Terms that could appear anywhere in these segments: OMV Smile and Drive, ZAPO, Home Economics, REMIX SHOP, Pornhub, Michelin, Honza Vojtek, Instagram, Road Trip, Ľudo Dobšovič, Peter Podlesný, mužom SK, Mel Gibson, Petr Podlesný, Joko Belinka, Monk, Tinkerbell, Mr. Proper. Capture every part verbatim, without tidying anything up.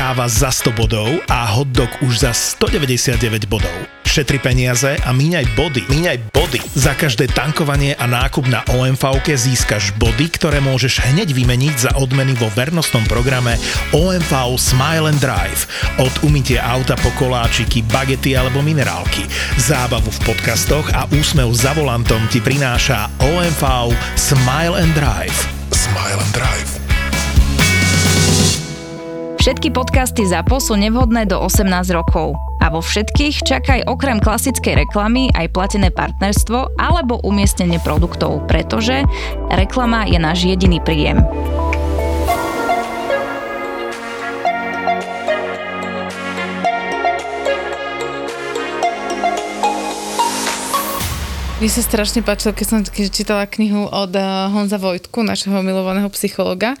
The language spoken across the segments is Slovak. Káva za sto bodov a hotdog už za stodeväťdesiatdeväť bodov. Šetri peniaze a míňaj body. Míňaj body. Za každé tankovanie a nákup na ó em vé-ke získaš body, ktoré môžeš hneď vymeniť za odmeny vo vernostnom programe ó em vé Smile and Drive. Od umytie auta po koláčiky, bagety alebo minerálky. Zábavu v podcastoch a úsmev za volantom ti prináša ó em vé Smile and Drive. Smile and Drive. Všetky podcasty ZAPO sú nevhodné do osemnásť rokov a vo všetkých čakaj okrem klasickej reklamy aj platené partnerstvo alebo umiestnenie produktov, pretože reklama je náš jediný príjem. Mne sa strašne páčilo, keď som čítala knihu od Honza Vojtku, našeho milovaného psychologa.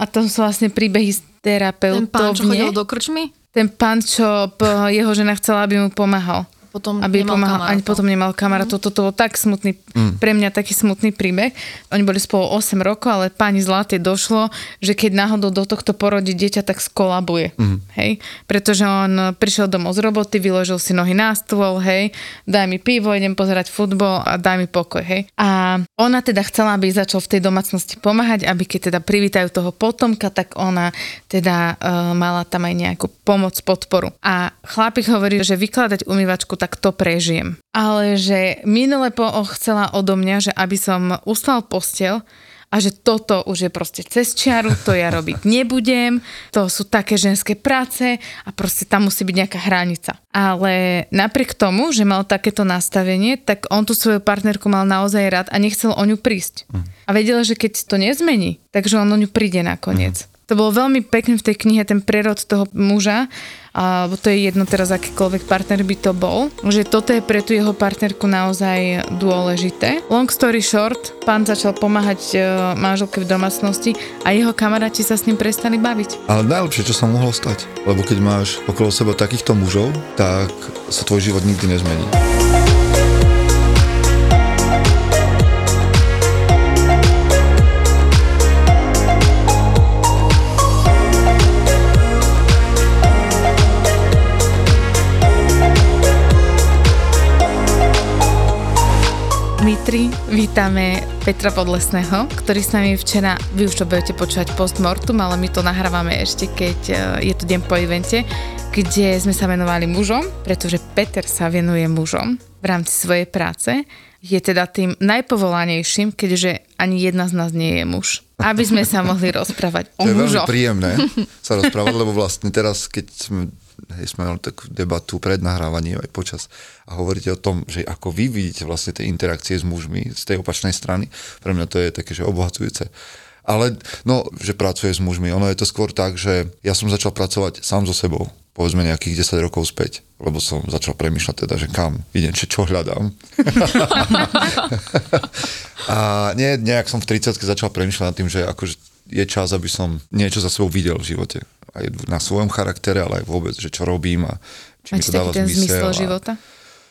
A tam sú vlastne príbehy z terapeutovne. Ten pán, čo chodil do krčmy? Ten pán, čo jeho žena chcela, aby mu pomáhal. Potom aby nemal pomáhal, ani potom nemal kamarátov. Mm. Toto bol tak smutný, mm. pre mňa taký smutný príbeh. Oni boli spolu osem rokov, ale pani Zlaté došlo, že keď náhodou do tohto porodí dieťa, tak skolabuje. Mm. Hej? Pretože on prišiel domov z roboty, vyložil si nohy na stôl, hej, daj mi pivo, idem pozerať futbol a daj mi pokoj, hej. A ona teda chcela, aby začal v tej domácnosti pomáhať, aby keď teda privítajú toho potomka, tak ona teda uh, mala tam aj nejakú pomoc, podporu. A chlapík hovorí, že vykladať umývačku, tak to prežijem. Ale že minule po chcela odo mňa, že aby som ustal posteľ a že toto už je proste cez čiaru, to ja robiť nebudem, to sú také ženské práce a proste tam musí byť nejaká hranica. Ale napriek tomu, že mal takéto nastavenie, tak on tú svoju partnerku mal naozaj rád a nechcel o ňu prísť. A vedela, že keď to nezmení, takže on o ňu príde nakoniec. To bolo veľmi pekné v tej knihe, ten prerod toho muža, a to je jedno teraz, akýkoľvek partner by to bol, že toto je pre tú jeho partnerku naozaj dôležité. Long story short, pán začal pomáhať manželke v domácnosti a jeho kamaráti sa s ním prestali baviť. Ale najlepšie, čo sa mohlo stať, lebo keď máš okolo seba takýchto mužov, tak sa tvoj život nikdy nezmení. My tri vítame Petra Podlesného, ktorý s nami včera, vy už to budete počúvať postmortum, ale my to nahrávame ešte, keď je to deň po evente, kde sme sa venovali mužom, pretože Peter sa venuje mužom v rámci svojej práce. Je teda tým najpovolanejším, keďže ani jedna z nás nie je muž. Aby sme sa mohli rozprávať o mužoch. To je veľmi príjemné sa rozprávať, lebo vlastne teraz, keď sme... Hej, sme mali takú debatu pred nahrávaním aj počas a hovoríte o tom, že ako vy vidíte vlastne tie interakcie s mužmi z tej opačnej strany, pre mňa to je také, že obohacujúce. Ale no, že pracuje s mužmi, ono je to skôr tak, že ja som začal pracovať sám so sebou, povedzme nejakých desať rokov späť, lebo som začal premýšľať teda, že kam idem, či čo hľadám. A nie, nejak som v tridsiatke začal premýšľať nad tým, že akože je čas, aby som niečo za sebou videl v živote. Aj na svojom charaktere, ale aj vôbec, že čo robím a či a mi to dáva zmysel. Života?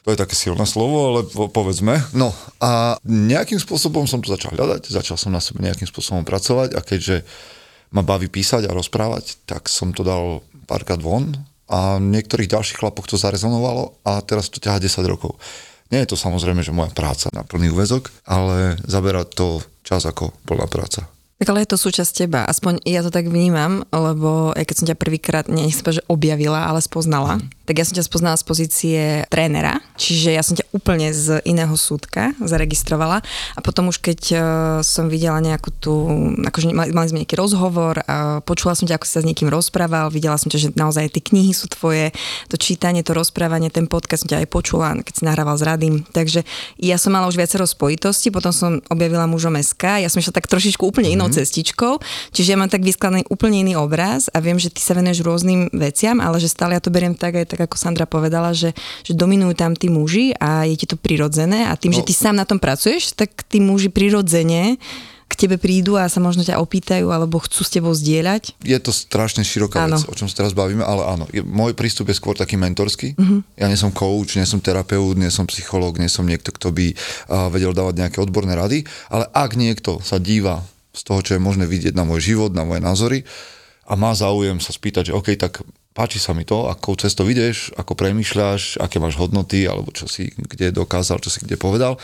To je také silné slovo, ale povedzme. No a nejakým spôsobom som to začal hľadať, začal som na sebe nejakým spôsobom pracovať a keďže ma baví písať a rozprávať, tak som to dal párkrát von a niektorých ďalších chlapoch to zarezonovalo a teraz to ťahá desať rokov. Nie je to samozrejme, že moja práca na plný úväzok, ale zaberá to čas ako plná práca. Tak ale je to súčasť teba, aspoň ja to tak vnímam, lebo ja keď som ťa prvýkrát, nie som že objavila, ale spoznala, mm. tak ja som ťa spoznala z pozície trénera, čiže ja som ťa úplne z iného súdka zaregistrovala a potom už keď uh, som videla nejakú tú, akože mali, mali sme nejaký rozhovor, uh, počula som ťa, ako si sa s niekým rozprával, videla som ťa, že naozaj tie knihy sú tvoje, to čítanie, to rozprávanie, ten podcast som ťa aj počula, keď si nahrával s Radim, takže ja som mala už viacero spojitosti, potom som objavila mužom es ká, ja som išla tak trošičku úplne inou mm. cestičkou, čiže ja mám tak vyskladaný úplne iný obraz a viem, že ty sa venuješ rôznym veciam, ale že stále ja to beriem tak, aj tak ako Sandra povedala, že, že dominujú tam tí muži a je ti to prirodzené a tým, no, že ty sám na tom pracuješ, tak tí muži prirodzene k tebe prídu a sa možno ťa opýtajú alebo chcú s tebou zdieľať. Je to strašne široká áno. vec, o čom sa teraz bavíme, ale áno. Môj prístup je skôr taký mentorský. Uh-huh. Ja nie som coach, nie som terapeut, nie som psychológ, nie som niekto, kto by uh, vedel dávať nejaké odborné rady, ale ak niekto sa díva z toho, čo je možné vidieť na môj život, na moje názory a má záujem sa spýtať, že OK, tak páči sa mi to, akou cestou ideš, ako premýšľaš, aké máš hodnoty, alebo čo si kde dokázal, čo si kde povedal,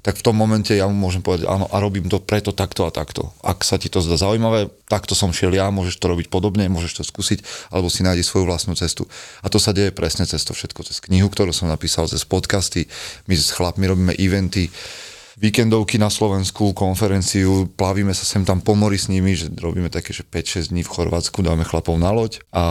tak v tom momente ja mu môžem povedať, áno, a robím to preto takto a takto. Ak sa ti to zdá zaujímavé, takto som šiel ja, môžeš to robiť podobne, môžeš to skúsiť, alebo si nájdi svoju vlastnú cestu. A to sa deje presne cez to všetko, cez knihu, ktorú som napísal, cez podcasty, my s chlapmi robíme eventy, víkendovky na Slovensku, konferenciu, plavíme sa sem tam po mori s nimi, že robíme také, že päť šesť dní v Chorvátsku, dáme chlapov na loď a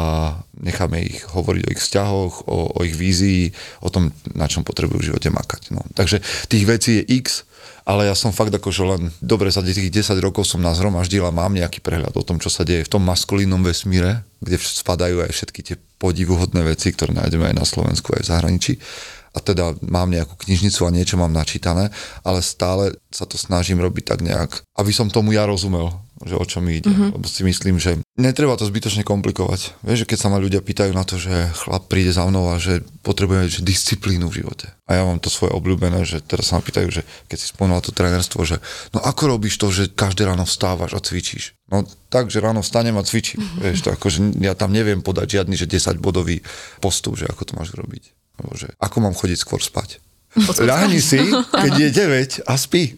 necháme ich hovoriť o ich vzťahoch, o, o ich vízii, o tom, na čom potrebujú v živote makať. No. Takže tých vecí je x, ale ja som fakt akože len dobre za tých desať rokov som nazhromaždil a mám nejaký prehľad o tom, čo sa deje v tom maskulínnom vesmíre, kde spadajú aj všetky tie podivuhodné veci, ktoré nájdeme aj na Slovensku, aj v zahraničí. A teda mám nejakú knižnicu a niečo mám načítané, ale stále sa to snažím robiť tak nejak, aby som tomu ja rozumel, že o čo mi ide. Mm-hmm. Lebo si myslím, že netreba to zbytočne komplikovať. Vieš, že keď sa ma ľudia pýtajú na to, že chlap príde za mnou a že potrebuje že disciplínu v živote. A ja mám to svoje obľúbené, že teraz sa ma pýtajú, že keď si spomínala to trénerstvo, že no ako robíš to, že každé ráno vstávaš a cvičíš? No tak, že ráno vstanem a cvičím. Mm-hmm. Vieš, to akože ja tam neviem podať žiadny, že desaťbodový postup, že ako to máš robiť. Bože, ako mám chodiť skôr spať? Ľahni si, keď je deväť a spí.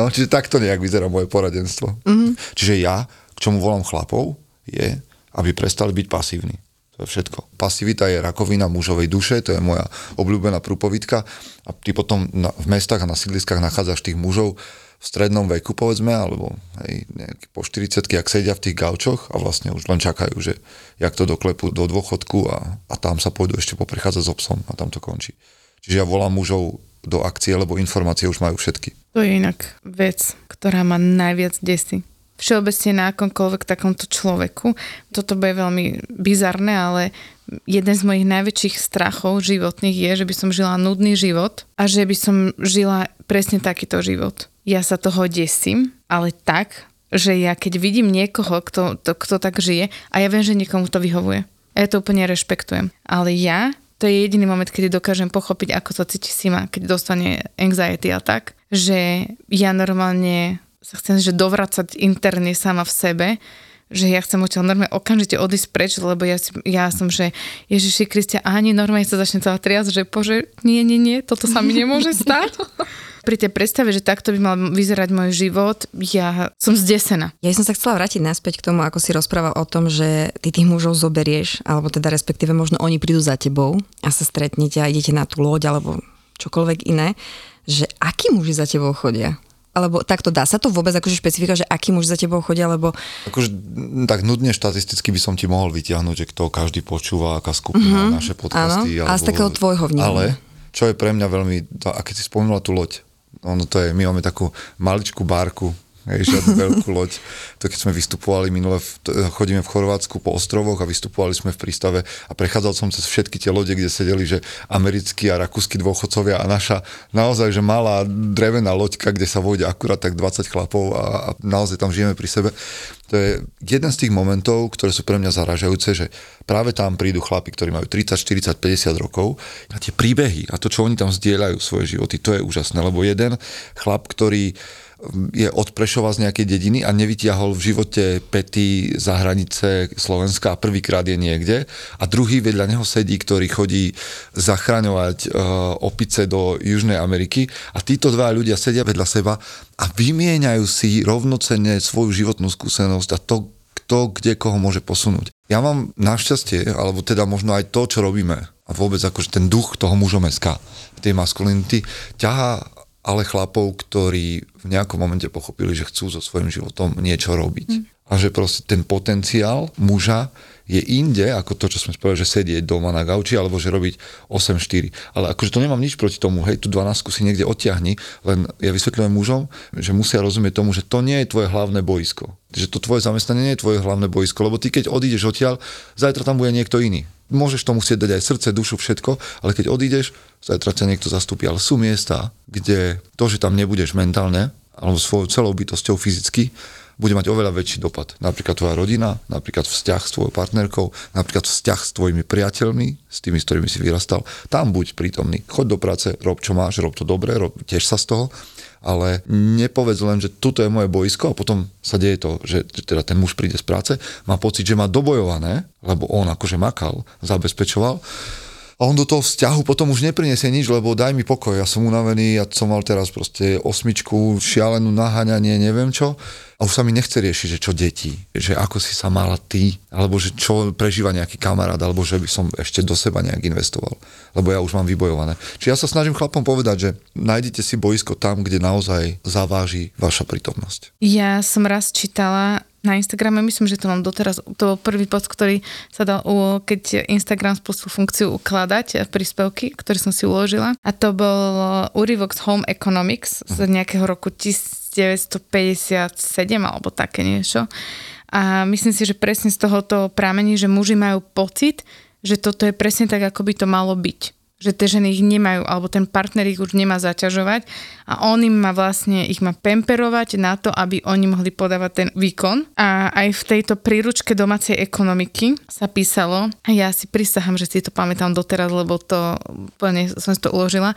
No, čiže takto nejak vyzerá moje poradenstvo. Mm-hmm. Čiže ja, k čomu volám chlapov, je, aby prestali byť pasívni. To je všetko. Pasivita je rakovina mužovej duše, to je moja obľúbená prúpovidka. A ty potom na, v mestách a na sídliskách nachádzaš tých mužov v strednom veku, povedzme, alebo hej, nejaký po štyridsiatke, ak sedia v tých gaučoch a vlastne už len čakajú, že jak to doklepú do dôchodku a, a tam sa pôjdu ešte poprechádzať s obsom a tam to končí. Čiže ja volám mužov do akcie, lebo informácie už majú všetky. To je inak vec, ktorá ma najviac desí. Všeobecne na akomkoľvek takomto človeku. Toto bude veľmi bizarné, ale jeden z mojich najväčších strachov životných je, že by som žila nudný život a že by som žila presne takýto život. Ja sa toho desím, ale tak, že ja keď vidím niekoho, kto, to, kto tak žije, a ja viem, že niekomu to vyhovuje. A ja to úplne rešpektujem. Ale ja, to je jediný moment, kedy dokážem pochopiť, ako sa cíti Sima, keď dostane anxiety a tak, že ja normálne sa chcem, že dovracať interne sama v sebe, že ja chcem odtiaľ normálne okamžite odísť preč, lebo ja, ja som, že Ježiši Kristia, ani normálne sa začne celá triasť, že bože, nie, nie, nie, toto sa mi nemôže stať. Pri tej predstave, že takto by mal vyzerať môj život, ja som zdesená. Ja som sa chcela vrátiť naspäť k tomu, ako si rozprával o tom, že ty tých mužov zoberieš, alebo teda respektíve možno oni prídu za tebou a sa stretnete a idete na tú loď alebo čokoľvek iné, že akí muži za tebou chodia? Alebo takto dá sa to vôbec akože špecifika, že aký muž za tebou chodia, lebo... Akože tak nudne štatisticky by som ti mohol vytiahnuť, že kto každý počúva, aká skupina mm-hmm. naše podcasty. Áno, alebo... a z takého tvojho vnímania. Ale čo je pre mňa veľmi... A keď si spomínala tú loď, ono to je, my máme takú maličkú bárku, hej, žiadnu veľkú loď. To keď sme vystupovali minule, v, chodíme v Chorvátsku po ostrovoch a vystupovali sme v prístave a prechádzal som cez všetky tie lode, kde sedeli, že americkí a rakúsky dôchodcovia a naša naozaj, že malá drevená loďka, kde sa vojde akurát tak dvadsať chlapov a, a naozaj tam žijeme pri sebe. To je jeden z tých momentov, ktoré sú pre mňa zaražajúce, že práve tam prídu chlapi, ktorí majú tridsať, štyridsať, päťdesiat rokov a tie príbehy a to, čo oni tam zdieľajú svoje životy, to je úžasné, lebo jeden chlap, ktorý je od Prešova z nejakej dediny a nevytiahol v živote pety za hranice Slovenska a prvýkrát je niekde a druhý vedľa neho sedí, ktorý chodí zachraňovať uh, opice do Južnej Ameriky a títo dva ľudia sedia vedľa seba a vymieňajú si rovnocenne svoju životnú skúsenosť a to, kto kde koho môže posunúť. Ja mám našťastie, alebo teda možno aj to, čo robíme a vôbec akože ten duch toho mužom es ká, tej maskulinity, ťahá ale chlapov, ktorí v nejakom momente pochopili, že chcú so svojím životom niečo robiť. Mm. A že proste ten potenciál muža je inde, ako to, čo sme spomínali, že sedieť doma na gauči, alebo že robiť osem štyri. Ale akože to nemám nič proti tomu, hej, tú dvanástku si niekde odtiahni, len ja vysvetľujem mužom, že musia rozumieť tomu, že to nie je tvoje hlavné boisko. Že to tvoje zamestnanie nie je tvoje hlavné boisko, lebo ty keď odídeš odtiaľ, zajtra tam bude niekto iný. Môžeš tomu musieť dať aj srdce, dušu, všetko, ale keď odídeš, zajtra ťa niekto zastúpi. Ale sú miesta, kde to, že tam nebudeš mentálne, alebo svojou celou bytosťou fyzicky, bude mať oveľa väčší dopad. Napríklad tvoja rodina, napríklad vzťah s tvojou partnerkou, napríklad vzťah s tvojimi priateľmi, s tými, s ktorými si vyrastal. Tam buď prítomný. Choď do práce, rob čo máš, rob to dobre, rob, tiež sa z toho. A ale nepovedz len, že tuto je moje boisko a potom sa deje to, že teda ten muž príde z práce, má pocit, že má dobojované, lebo on akože makal, zabezpečoval. A on do toho vzťahu potom už nepriniesie nič, lebo daj mi pokoj, ja som unavený, ja som mal teraz proste osmičku, šialenú naháňanie, neviem čo. A už sa mi nechce riešiť, že čo deti, že ako si sa mala ty, alebo že čo prežíva nejaký kamarát, alebo že by som ešte do seba nejak investoval, lebo ja už mám vybojované. Čiže ja sa snažím chlapom povedať, že nájdete si boisko tam, kde naozaj zaváži vaša prítomnosť. Ja som raz čítala na Instagrame, myslím, že to mám doteraz, to bol prvý post, ktorý sa dal, keď Instagram spustil funkciu ukladať príspevky, ktoré som si uložila. A to bol úryvok z Home Economics z nejakého roku devätnásťstopäťdesiatsedem alebo také niečo. A myslím si, že presne z tohoto pramení, že muži majú pocit, že toto je presne tak, ako by to malo byť. Že tie ženy ich nemajú, alebo ten partner ich už nemá zaťažovať a on im má vlastne, ich má pemperovať na to, aby oni mohli podávať ten výkon. A aj v tejto príručke domácej ekonomiky sa písalo, a ja si prisahám, že si to pamätám doteraz, lebo to úplne som si to uložila.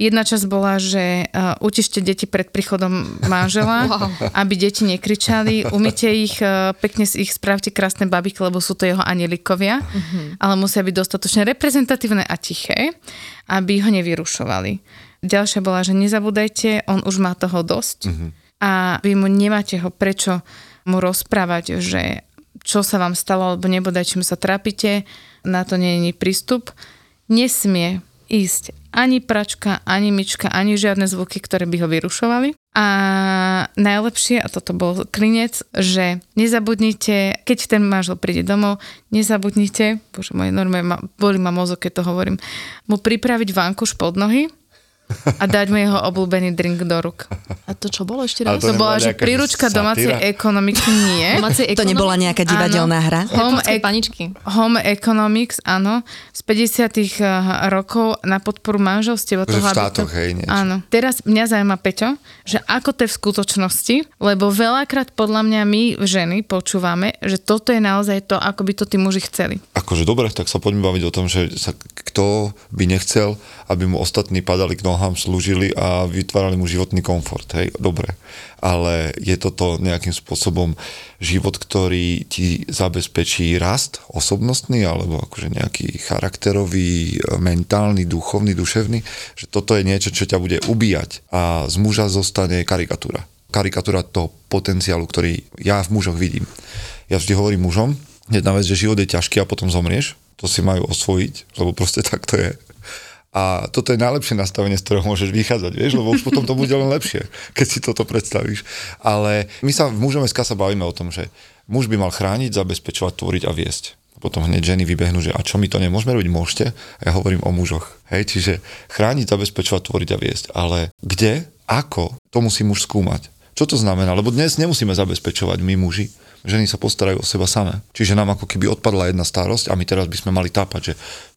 Jedna časť bola, že uh, utište deti pred príchodom manžela, wow. aby deti nekričali, umyte ich, uh, pekne ich spravte krásne babiky, lebo sú to jeho anjelikovia, mm-hmm. ale musia byť dostatočne reprezentatívne a tiché, aby ho nevyrušovali. Ďalšia bola, že nezabúdajte, on už má toho dosť mm-hmm. a vy mu nemáte ho prečo mu rozprávať, že čo sa vám stalo, alebo nebodaj čím sa trápite, na to nie je prístup. Nesmie ísť ani pračka, ani myčka, ani žiadne zvuky, ktoré by ho vyrušovali. A najlepšie, a toto bol klinec, že nezabudnite, keď ten manžel príde domov, nezabudnite, bože moje, normálne bolí ma mozog, keď to hovorím, mu pripraviť vankuš pod nohy a dať mu jeho obľúbený drink do ruk. A to čo bolo ešte raz? To, to bola, že príručka satíra? Domácej ekonomiky nie. Domácej ekonomiky? To nebola nejaká divadelná áno. hra? Home, e- Home Economics, áno. Z päťdesiatych rokov na podporu manželstiev. V štátoch, hej, niečo. Áno. Teraz mňa zaujíma, Peťo, že ako to je v skutočnosti, lebo veľakrát podľa mňa my ženy počúvame, že toto je naozaj to, ako by to tí muži chceli. Akože dobre, tak sa poďme baviť o tom, že sa kto by nechcel, aby mu ostatní padali k nohám, vám slúžili a vytvárali mu životný komfort, hej, dobre. Ale je toto nejakým spôsobom život, ktorý ti zabezpečí rast osobnostný, alebo akože nejaký charakterový, mentálny, duchovný, duševný, že toto je niečo, čo ťa bude ubíjať a z muža zostane karikatúra. Karikatúra toho potenciálu, ktorý ja v mužoch vidím. Ja vždy hovorím mužom, jedna vec, že život je ťažký a potom zomrieš, to si majú osvojiť, lebo proste tak to je. A toto je najlepšie nastavenie, z ktorého môžeš vychádzať, vieš, lebo už potom to bude len lepšie, keď si toto predstavíš. Ale my sa v mužom es ká sa bavíme o tom, že muž by mal chrániť, zabezpečovať, tvoriť a viesť. Potom hneď ženy vybehnú, že a čo my to nemôžeme robiť, môžete? A ja hovorím o mužoch. Hej, čiže chrániť, zabezpečovať, tvoriť a viesť. Ale kde, ako, to musí muž skúmať. Čo to znamená? Lebo dnes nemusíme zabezpečovať my muži. Ženy sa postarajú o seba samé. Čiže nám ako keby odpadla jedna starosť a my teraz by sme mali tápať, že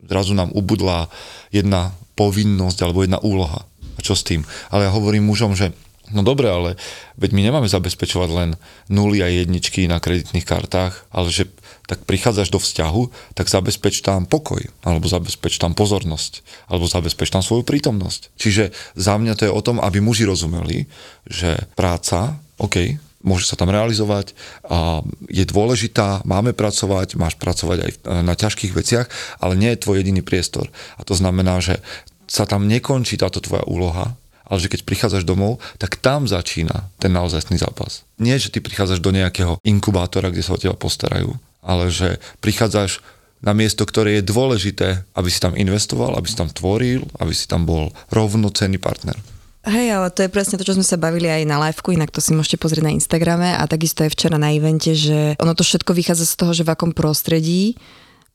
zrazu nám ubudla jedna povinnosť alebo jedna úloha. A čo s tým? Ale ja hovorím mužom, že no dobre, ale veď my nemáme zabezpečovať len nuly a jedničky na kreditných kartách, ale že tak prichádzaš do vzťahu, tak zabezpeč tam pokoj, alebo zabezpeč tam pozornosť, alebo zabezpeč tam svoju prítomnosť. Čiže za mňa to je o tom, aby muži rozumeli, že práca, OK, môže sa tam realizovať, a je dôležitá, máme pracovať, máš pracovať aj na ťažkých veciach, ale nie je tvoj jediný priestor. A to znamená, že sa tam nekončí táto tvoja úloha, ale že keď prichádzaš domov, tak tam začína ten naozajstný zápas. Nie, že ty prichádzaš do nejakého inkubátora, kde sa o teba postarajú, ale že prichádzaš na miesto, ktoré je dôležité, aby si tam investoval, aby si tam tvoril, aby si tam bol rovnocenný partner. Hej, ale to je presne to, čo sme sa bavili aj na liveku, inak to si môžete pozrieť na Instagrame a takisto aj včera na evente, že ono to všetko vychádza z toho, že v akom prostredí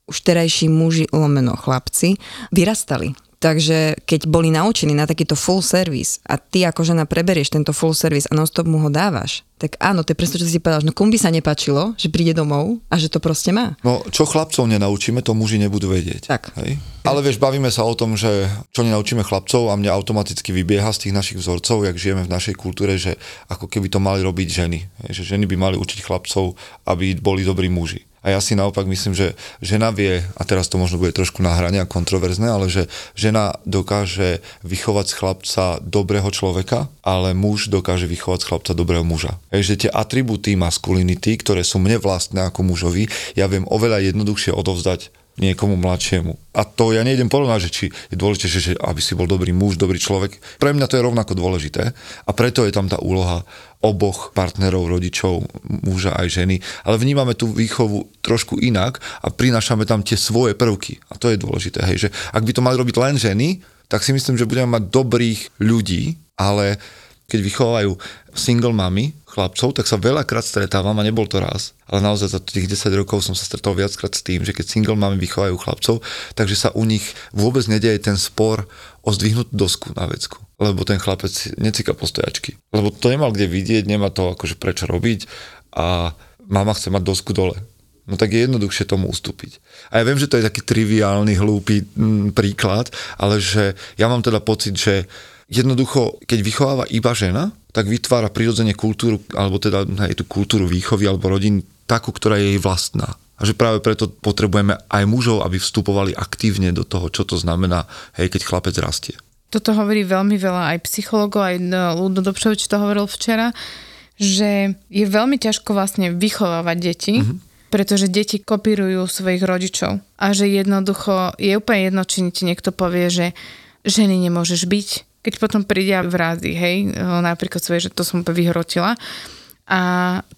už terajší muži, lomeno chlapci, vyrastali. Takže keď boli naučení na takýto full service a ty ako žena preberieš tento full service a non-stop mu ho dávaš, tak áno, to je presne, čo si povedal, že no komu by sa nepáčilo, že príde domov a že to proste má. No, čo chlapcov nenaučíme, to muži nebudú vedieť. Tak. Hej? Ale vieš, bavíme sa o tom, že čo nenaučíme chlapcov a mňa automaticky vybieha z tých našich vzorcov, jak žijeme v našej kultúre, že ako keby to mali robiť ženy. Hej? Že ženy by mali učiť chlapcov, aby boli dobrí muži. A ja si naopak myslím, že žena vie, a teraz to možno bude trošku na hrane a kontroverzné, ale že žena dokáže vychovať z chlapca dobrého človeka, ale muž dokáže vychovať z chlapca dobrého muža. Hej, že tie atribúty maskulinity, ktoré sú mne vlastné ako mužovi, ja viem oveľa jednoduchšie odovzdať niekomu mladšiemu. A to ja nejdem porovnať, že či je dôležité, že aby si bol dobrý muž, dobrý človek. Pre mňa to je rovnako dôležité a preto je tam tá úloha oboch partnerov, rodičov, muža aj ženy. Ale vnímame tú výchovu trošku inak a prinášame tam tie svoje prvky. A to je dôležité. Hej, že ak by to mali robiť len ženy, tak si myslím, že budeme mať dobrých ľudí, ale keď vychovajú single mami, chlapcov, tak sa veľakrát stretávam a nebol to raz. Ale naozaj za tých desať rokov som sa stretol viackrát s tým, že keď single mami vychovajú chlapcov, takže sa u nich vôbec nedieje ten spor o zdvihnutú dosku na vecku. Lebo ten chlapec necíka postojačky. Lebo to nemal kde vidieť, nemá to akože prečo robiť a mama chce mať dosku dole. No tak je jednoduchšie tomu ustúpiť. A ja viem, že to je taký triviálny, hlúpy mm, príklad, ale že ja mám teda pocit, že jednoducho, keď vychováva iba žena, tak vytvára prirodzene kultúru, alebo teda aj tú kultúru výchovy alebo rodín takú, ktorá je jej vlastná. A že práve preto potrebujeme aj mužov, aby vstupovali aktívne do toho, čo to znamená, hej, keď chlapec rastie. Toto hovorí veľmi veľa aj psychológov, aj Ľudo Dobšovič to hovoril včera, že je veľmi ťažko vlastne vychovávať deti, mm-hmm. pretože deti kopírujú svojich rodičov. A že jednoducho, je úplne jedno, či ti niekto povie, že ženy nemôžeš byť, keď potom príde vrazy, hej, napríklad svoje, že to som vyhrotila. A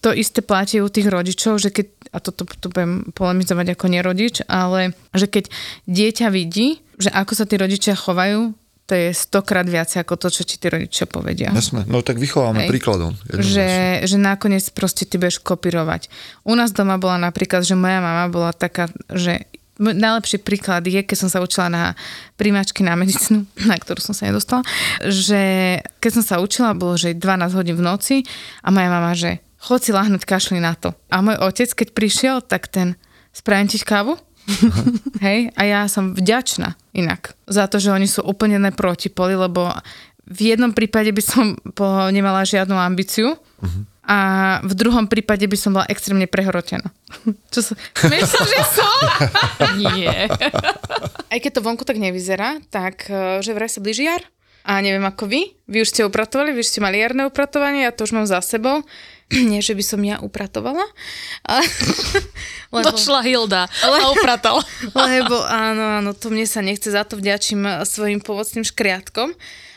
to isté platí u tých rodičov, že keď, a toto to, to budem polemizovať ako nerodič, ale že keď dieťa vidí, že ako sa tí rodičia chovajú, to je stokrát viac ako to, čo ti tí rodičia povedia. Jasné, no tak vychováme príkladom. Že, že nakoniec proste ty budeš kopírovať. U nás doma bola napríklad, že moja mama bola taká, že najlepší príklad je, keď som sa učila na príjmačky na medicínu, na ktorú som sa nedostala, že keď som sa učila, bolo, že dvanásť hodín v noci a moja mama, že chod si lahnuť, kašli na to. A môj otec, keď prišiel, tak ten, spravím ti kávu? Hej? A ja som vďačná inak za to, že oni sú úplne neprotipoli, lebo v jednom prípade by som nemala žiadnu ambíciu, uh-huh. a v druhom prípade by som bola extrémne prehrotená. Čo sa... Smieš sa, že som? Nie. Aj keď to vonku tak nevyzerá, tak že vraj sa blíži jar. A neviem ako vy, vy už ste upratovali, vy už ste mali jarné upratovanie, ja to už mám za sebou. Nie, že by som ja upratovala. Lebo... Došla Hilda a upratala. Lebo áno, áno, to mne sa nechce, za to vďačím svojim pomocným škriatkom.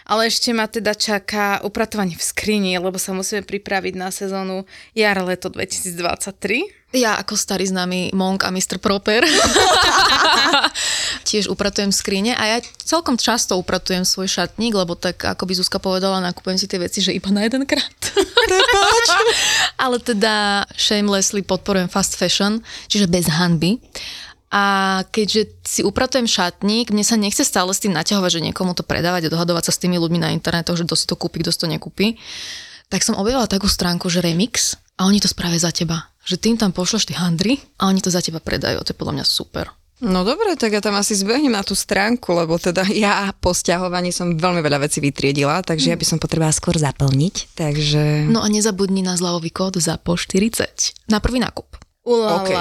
Ale ešte ma teda čaká upratovanie v skrini, lebo sa musíme pripraviť na sezónu jar-leto dvetisíctridsaťtri. Ja ako starý známy Monk a mister Proper tiež upratujem v skrine a ja celkom často upratujem svoj šatník, lebo tak ako by Zuzka povedala, nakupujem si tie veci, že iba na jeden krát. Ale teda shamelessly podporujem fast fashion, čiže bez hanby. A keďže si upratujem šatník, mne sa nechce stále s tým naťahovať, že niekomu to predávať a dohadovať sa s tými ľuďmi na internetoch, že kto si to kúpi, kto si to nekúpi. Tak som objavila takú stránku, že Remix, a oni to spravia za teba. Že tým tam pošleš ty handry a oni to za teba predajú. To je podľa mňa super. No dobre, tak ja tam asi zbehnem na tú stránku, lebo teda ja po sťahovaní som veľmi veľa vecí vytriedila, takže ja by som potrebovala skôr zaplniť, takže... No a nezabudni na zľavový kód ZAPO štyridsať na prvý nákup. Ulala. Okay.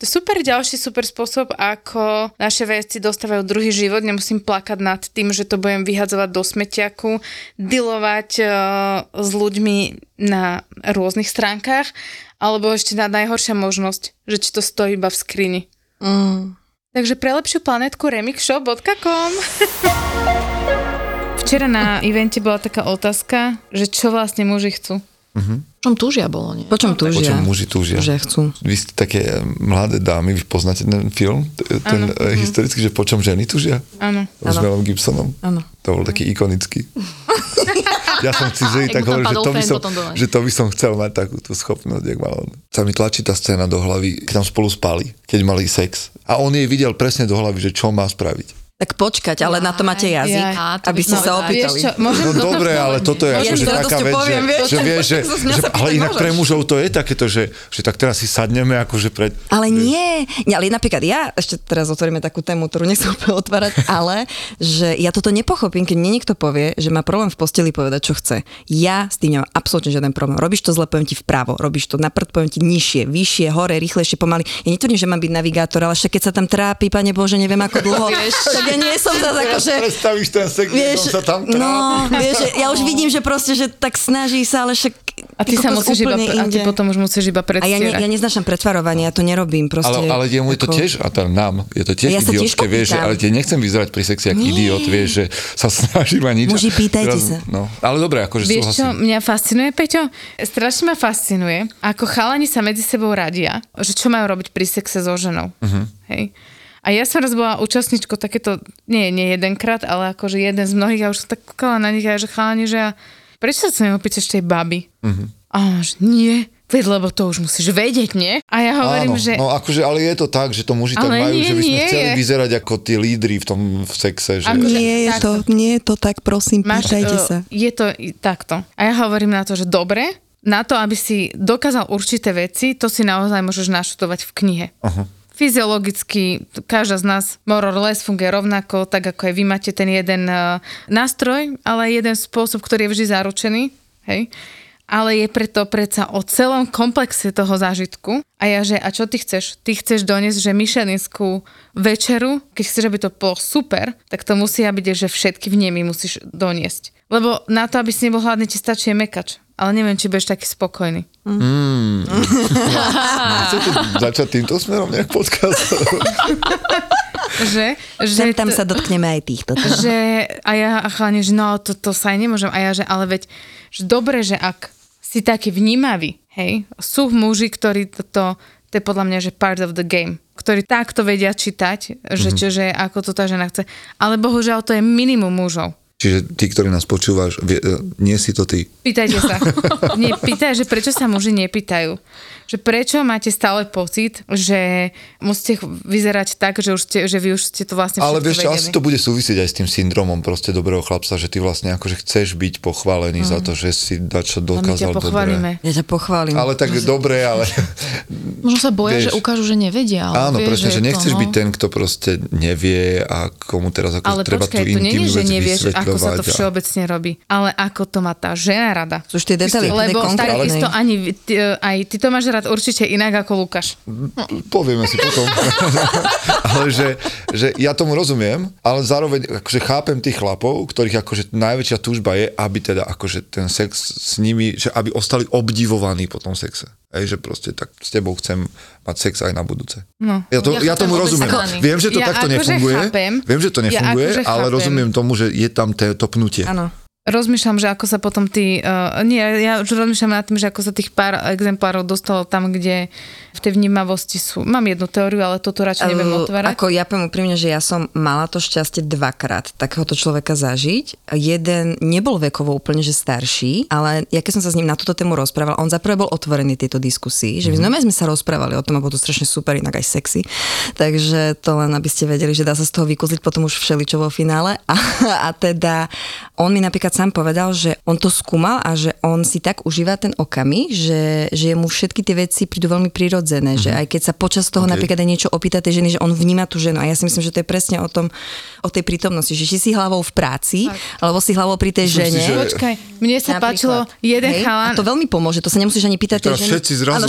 To je super, ďalší super spôsob, ako naše veci dostávajú druhý život. Nemusím plakať nad tým, že to budem vyhadzovať do smetiaku, dealovať uh, s ľuďmi na rôznych stránkach, alebo ešte na najhoršia možnosť, že či to stojí iba v skrini. Mm. Takže pre lepšiu planetku remixshop bodka com. Včera na evente bola taká otázka, že čo vlastne muži chcú. Mm-hmm. Po čom túžia bolo, nie? Po čom túžia? Po čom muži túžia. Že chcú. Vy ste také mladé dámy, vy poznáte ten film? Ten ano. Historický, že po čom ženy túžia? Áno. S Melom Gibsonom? Áno. To bol taký ikonický. Ja som si zrej tak hovoril, že to, by som, že to by som chcel mať takúto schopnosť, jak mal on. Sa mi tlačí tá scéna do hlavy, keď tam spolu spali, keď mali sex. A on jej videl presne do hlavy, že čo má spraviť. Tak počkať, ale aj, na to máte jazyk, aj, aby ste no, sa opýtali. Čo, môžem, no dobre, ale toto je akože taká vec, poviem, že, vieš, že vieš, že, že ale inak môžeš. Pre mužov to je takéto, že, že tak teraz si sadneme akože pred... Ale nie, nie, ale napríklad ja, ešte teraz otvoríme takú tému, ktorú nechcem úplne otvárať, ale že ja toto nepochopím, keď mne niekto povie, že má problém v posteli povedať, čo chce. Ja s tým nemám absolútne žiaden problém. Robíš to zle, poviem ti vpravo, robíš to na prd, poviem ti nižšie, vyššie, hore, rýchlejšie, pomaly. Ja netvrdím, že mám byť navigátor, ale však keď sa tam trápi, pane Bože, neviem ako dlho. Ja nie som za tak, že... Predstavíš ten segment, on sa tam trápi. No, vieš, ja už vidím, že proste, že tak snaží sa, ale však... A ty, sa musíš iba, a ty potom už musíš iba predstierať. A ja, ne, ja neznášam pretvarovanie, ja to nerobím proste. Ale, ale je môj to tiež, a tam nám, je to tiež ja idiotské, vieš, ale tie nechcem vyzerať pri sexiach idiot, vieš, že sa snažím a nič. Muži, pýtajte sa. No, ale dobre, akože súhlasím. Vieš čo, mňa fascinuje, Peťo? Strašne ma fascinuje, ako chalani sa medzi sebou radia, že čo majú robiť pri sexe so ženou. Uh-huh. Hej. A ja som raz bola účastničkou takéto, nie, nie jedenkrát, ale akože jeden z mnohých, ja už som tak kúkala na nich a že chalani, že ja, prečo sa sa neho pýtaš tej baby? Uh-huh. A že nie, lebo to už musíš vedieť, nie? A ja hovorím, áno, že... No akože, ale je to tak, že to muži tak majú, nie, že by sme chceli je. vyzerať ako tí lídri v tom v sexe. Že... Nie, je to, nie je to tak, prosím, Máš, pýtajte sa. Je to takto. A ja hovorím na to, že dobre, na to, aby si dokázal určité veci, to si naozaj môžeš naštudovať v knihe. Uh-huh. Fyziologicky, každá z nás more or less funguje rovnako, tak ako aj vy máte ten jeden uh, nástroj, ale jeden spôsob, ktorý je vždy zaručený, hej. Ale je preto predsa o celom komplexe toho zážitku. A ja, že a čo ty chceš? Ty chceš doniesť, že michelinskú večeru, keď chceš, aby to bolo super, tak to musia byť, že všetky vnemy musíš doniesť. Lebo na to, aby si nebol hladný, ti stačí mekač. Ale neviem, či budeš taký spokojný. Mm. Chcete začať týmto smerom nejak podcast? že? Že tam to, sa dotkneme aj týchto. Že, a ja chalani, že no, to, to sa aj nemôžem. A ja, že ale veď, že dobre, že ak si taký vnímavý, hej, sú muži, ktorí toto, to je podľa mňa, že part of the game, ktorí takto vedia čítať, že, mm-hmm. že ako to tá žena chce. Ale bohužiaľ, to je minimum mužov. Čiže ty, ktorý nás počúvaš, nie si to ty. Pýtajte sa. Nie, pýtaj, že prečo sa muži nepýtajú. Že prečo máte stále pocit, že musíte vyzerať tak, že, už ste, že vy už ste to vlastne všetko vedeli. Ale vieš, asi to bude súvisieť aj s tým syndromom proste dobrého chlapca, že ty vlastne akože chceš byť pochválený mm. za to, že si dačo dokázal dobre. Ja ťa pochválim. Ale tak možno dobre, ale... Možno sa boja, vieš, že ukážu, že nevedia. Ale áno, vieš, presne, že, že nechceš to, no. byť ten, kto proste nevie a komu teraz akože treba počkaj, tú intimnú vec vysvetľovať. Ako sa to všeobecne robí, ale ako to má tá žena rada. Sú tie detaily, lebo takisto ani ty, aj ty to máš rád určite inak ako Lukáš. Povieme si potom. Ale že, že ja tomu rozumiem, ale zároveň akože chápem tých chlapov, ktorých akože najväčšia túžba je, aby teda akože ten sex s nimi, že aby ostali obdivovaní po tom sexe. Ej, že proste tak s tebou chcem mať sex aj na budúce. No. Ja, to, ja, ja tomu rozumiem. Sklaný. Viem, že to ja takto nefunguje. Chápem. Viem, že to nefunguje, ja ale chápem. Rozumiem tomu, že je tam to pnutie. Áno. Rozmýšľam, že ako sa potom tí... Uh, nie, ja už rozmýšľam nad tým, že ako sa tých pár exemplárov dostalo tam, kde v tej vnímavosti sú... Mám jednu teóriu, ale toto radšej neviem otvárať. Ako ja poviem úprimne, že ja som mala to šťastie dvakrát takéhoto človeka zažiť. Jeden nebol vekovo úplne, že starší, ale ja keď som sa s ním na túto tému rozprávala, on zaprvé bol otvorený tejto diskusii, že my mm-hmm. sme sa rozprávali o tom a bolo to strašne super, inak aj sexy. Takže to len, aby ste vedeli, že dá sa z toho vykúzliť potom už všeličo vo finále. A, a teda on mi napríklad sám povedal, že on to skúmal a že on si tak užíva ten okamih, že, že mu všetky tie veci prídu veľmi prirodzené, mm-hmm. že aj keď sa počas toho okay. napríklad aj niečo opýta tej ženy, že on vníma tú ženu. A ja si myslím, že to je presne o tom, o tej prítomnosti, že si hlavou v práci, tak. Alebo si hlavou pri tej myslím žene. Si, že... Počkaj, mne sa napríklad páčilo jeden hej, chalan. A to veľmi pomôže, to sa nemusíš ani pýtať tej ženy. Všetci zrazu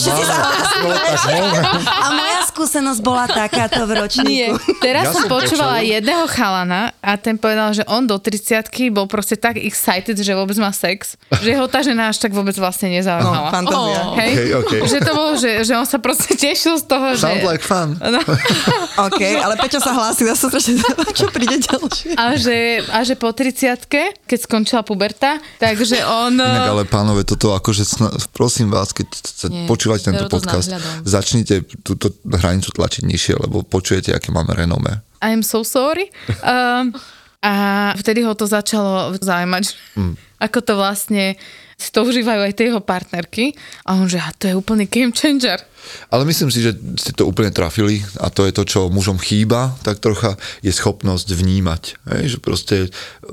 a moja skúsenosť bola takáto v ročníku. Nie, teraz ja som počúvala počul. jedného chalana a ten povedal, že on do tridsiatky bol proste tak excited, že vôbec má sex, že ho tá žena až tak vôbec vlastne nezaujímala. No, fantázia. Oh, hej? Okay, okay. Že to bolo, že, že on sa proste tešil z toho, Sound že... Sound like fun. No. OK, ale Peťo sa hlási, ja som strašne zaujímavá, čo príde ďalšie. A že, a že po tridsiatke, keď skončila puberta, takže on... Inak ale pánové, toto akože, prosím vás, keď sa počúvate tento podcast, začnite túto hranicu tlačiť nižšie, lebo počujete, aké máme renome. I am so sorry. Um, A vtedy ho to začalo zaujímať, mm. ako to vlastne si to užívajú aj tie jeho partnerky a on že, a to je úplný game changer. Ale myslím si, že ste to úplne trafili a to je to, čo mužom chýba, tak trocha je schopnosť vnímať. Hej? Že proste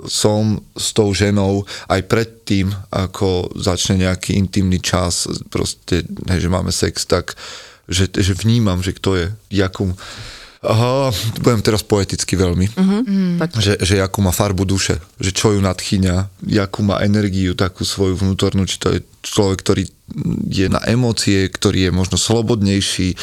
som s tou ženou aj predtým, ako začne nejaký intimný čas, proste, hej, že máme sex, tak že, že vnímam, že kto je, jakú... Aha, budem teraz poeticky veľmi, mm-hmm. že, že jakú má farbu duše, že čo ju nadchýňa, jakú má energiu, takú svoju vnútornú, či to je človek, ktorý je na emócie, ktorý je možno slobodnejší.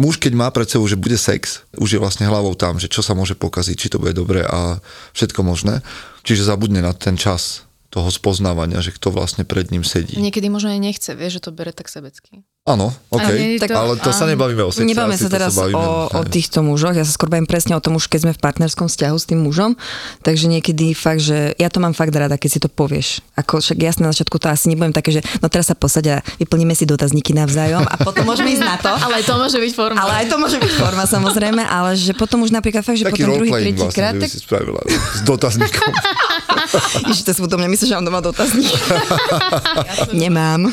Muž, keď má pred sebou, že bude sex, už je vlastne hlavou tam, že čo sa môže pokaziť, či to bude dobre a všetko možné. Čiže zabudne na ten čas toho spoznávania, že kto vlastne pred ním sedí. Niekedy možno aj nechce, vieš, že to bere tak sebecky. Áno, okej, okay. Ale to sa nebavíme o sexe. Nebavíme sa teraz sa o, o týchto mužoch, ja sa skôr bavím presne o tom už, keď sme v partnerskom vzťahu s tým mužom, takže niekedy fakt, že ja to mám fakt rada, keď si to povieš. Ako však jasné, na začiatku to asi nebudem také, že no teraz sa posaď a vyplníme si dotazníky navzájom a potom môžeme ísť na to. Ale aj to môže byť forma. Ale aj to môže byť forma, samozrejme, ale že potom už napríklad fakt, že taký potom druhý, tretí krát. Taký roleplaying vlastne, že by si spravila s dotazníkom. Ježiš, to smutno, mňa myslím, že mám doma dotazník. Nemám.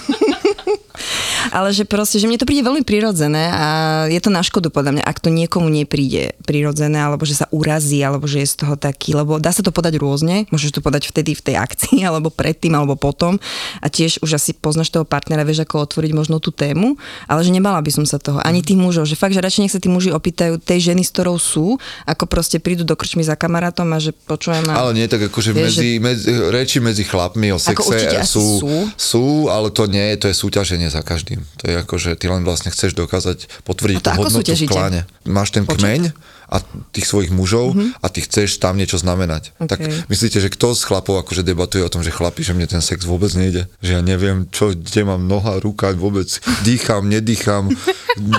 Ale že proste, že mne to príde veľmi prirodzené a je to na škodu podľa mňa, ak to niekomu nepríde prirodzené, alebo že sa urazí, alebo že je z toho taký, lebo dá sa to podať rôzne, môžeš to podať vtedy v tej akcii, alebo predtým, alebo potom a tiež už asi poznáš toho partnera, vieš ako otvoriť možno tú tému, ale že nebala by som sa toho, ani tých mužov, že fakt, že radšej nech sa tí muži opýtajú tej ženy, s ktorou sú, ako proste prídu do krčmy za kamarátom a že počujem. A... Ale nie tak akože medzi, že... medzi, reči medzi chlapmi o sexe sú, sú. sú, ale to nie, to je súťaženie za každý. To je ako, že ty len vlastne chceš dokázať potvrdiť tú hodnotu v kláne. Máš ten kmeň a tých svojich mužov mm-hmm. a ty chceš tam niečo znamenať. Okay. Tak myslíte, že kto z chlapov akože debatuje o tom, že chlapi, že mne ten sex vôbec nejde? Že ja neviem, čo, kde mám noha, ruka, vôbec dýcham, nedýcham,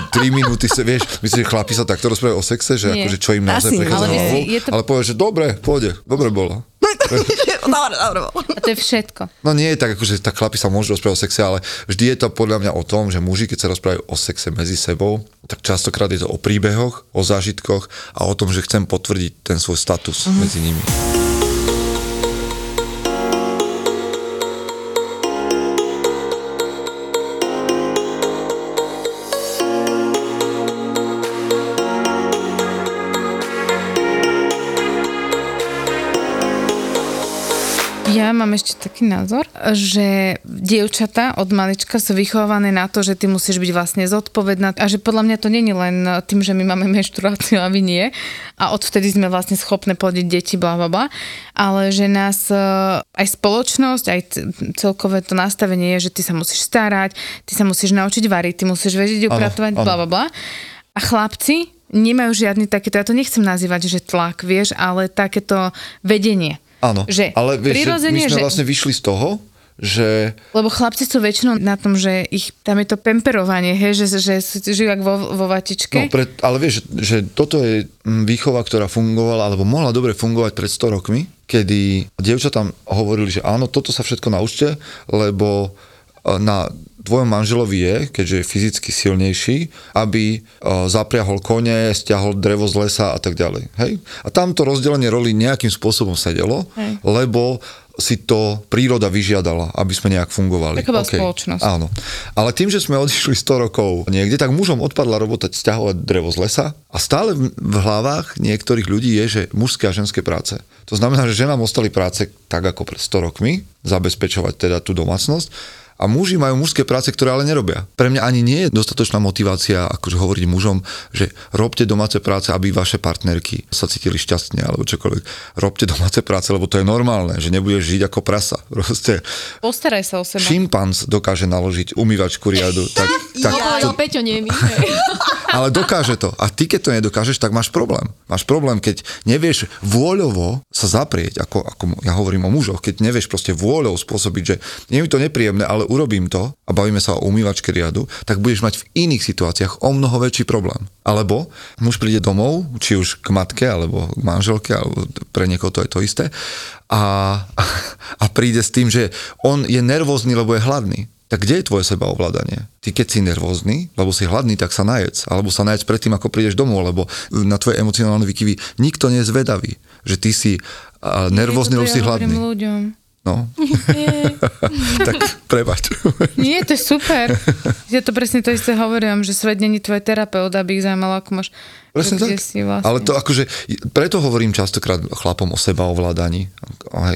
tri minúty sa, vieš, myslíš, že chlapi sa takto rozprávajú o sexe, že akože čo im naozaj prechádza hlavou, to... ale povieš, že dobre, pôjde, dobre bolo. A to je všetko. No nie je tak, akože tak chlapi sa môžu rozprávať o sexe, ale vždy je to podľa mňa o tom, že muži, keď sa rozprávajú o sexe medzi sebou, tak častokrát je to o príbehoch, o zážitkoch a o tom, že chcem potvrdiť ten svoj status mm-hmm. medzi nimi. Ja mám ešte taký názor, že dievčatá od malička sú vychované na to, že ty musíš byť vlastne zodpovedná a že podľa mňa to nie je len tým, že my máme menštruáciu a vy nie a odvtedy sme vlastne schopné plodiť deti, blablabla, ale že nás aj spoločnosť, aj celkové to nastavenie je, že ty sa musíš starať, ty sa musíš naučiť variť, ty musíš vedieť upratovať, blablabla. A chlapci nemajú žiadny takéto, ja to nechcem nazývať, že tlak, vieš, ale takéto vedenie. Áno, že ale vieš, že my sme že... vlastne vyšli z toho, že... Lebo chlapci sú väčšinou na tom, že ich, tam je to pemperovanie, hej, že, že žijú jak vo, vo vatičke. No, pre, ale vieš, že toto je výchova, ktorá fungovala, alebo mohla dobre fungovať pred sto rokmi, kedy dievčatám hovorili, že áno, toto sa všetko naučte, lebo na tvojom manželovi je, keďže je fyzicky silnejší, aby zapriahol kone, stiahol drevo z lesa a tak ďalej. Hej? A tamto rozdelenie roli nejakým spôsobom sedelo, hej. Lebo si to príroda vyžiadala, aby sme nejak fungovali. Taká okay. Spoločnosť. Áno. Ale tým, že sme odišli sto rokov niekde, tak mužom odpadla robota stiahovať drevo z lesa a stále v hlavách niektorých ľudí je, že mužské a ženské práce. To znamená, že ženám ostali práce tak ako pred sto rokmi, zabezpečovať teda tú domácnosť. A muži majú mužské práce, ktoré ale nerobia. Pre mňa ani nie je dostatočná motivácia, akože hovoriť mužom, že robte domáce práce, aby vaše partnerky sa cítili šťastne, alebo čokoľvek. Robte domáce práce, lebo to je normálne, že nebudeš žiť ako prasa. Proste. Postaraj sa o seba. Šimpanz dokáže naložiť umývačku riadu. Tak, tak ja, to... ale Peťo nemí. Ale dokáže to. A ty, keď to nedokážeš, tak máš problém. Máš problém, keď nevieš vôľovo sa zaprieť, ako, ako ja hovorím o mužoch, keď nevieš proste vôľou spôsobiť, že nie je to nepríjemné, ale urobím to a bavíme sa o umývačke riadu, tak budeš mať v iných situáciách o mnoho väčší problém. Alebo muž príde domov, či už k matke, alebo k manželke, alebo pre niekoho to je to isté, a, a príde s tým, že on je nervózny, lebo je hladný. Tak kde je tvoje sebaovládanie? Ty keď si nervózny, lebo si hladný, tak sa najedz. Alebo sa najedz predtým, ako prídeš domov, lebo na tvoje emocionálne výkyvy nikto nie je zvedavý, že ty si nervózny, lebo si hladný. No. Tak prepáč. Nie, to je super. Ja to presne to isté hovorím, že svet není tvoj terapeut, aby ich zaujímalo, ako máš. Presne tak. Vlastne. Ale to akože, preto hovorím častokrát chlapom o seba ovládaní,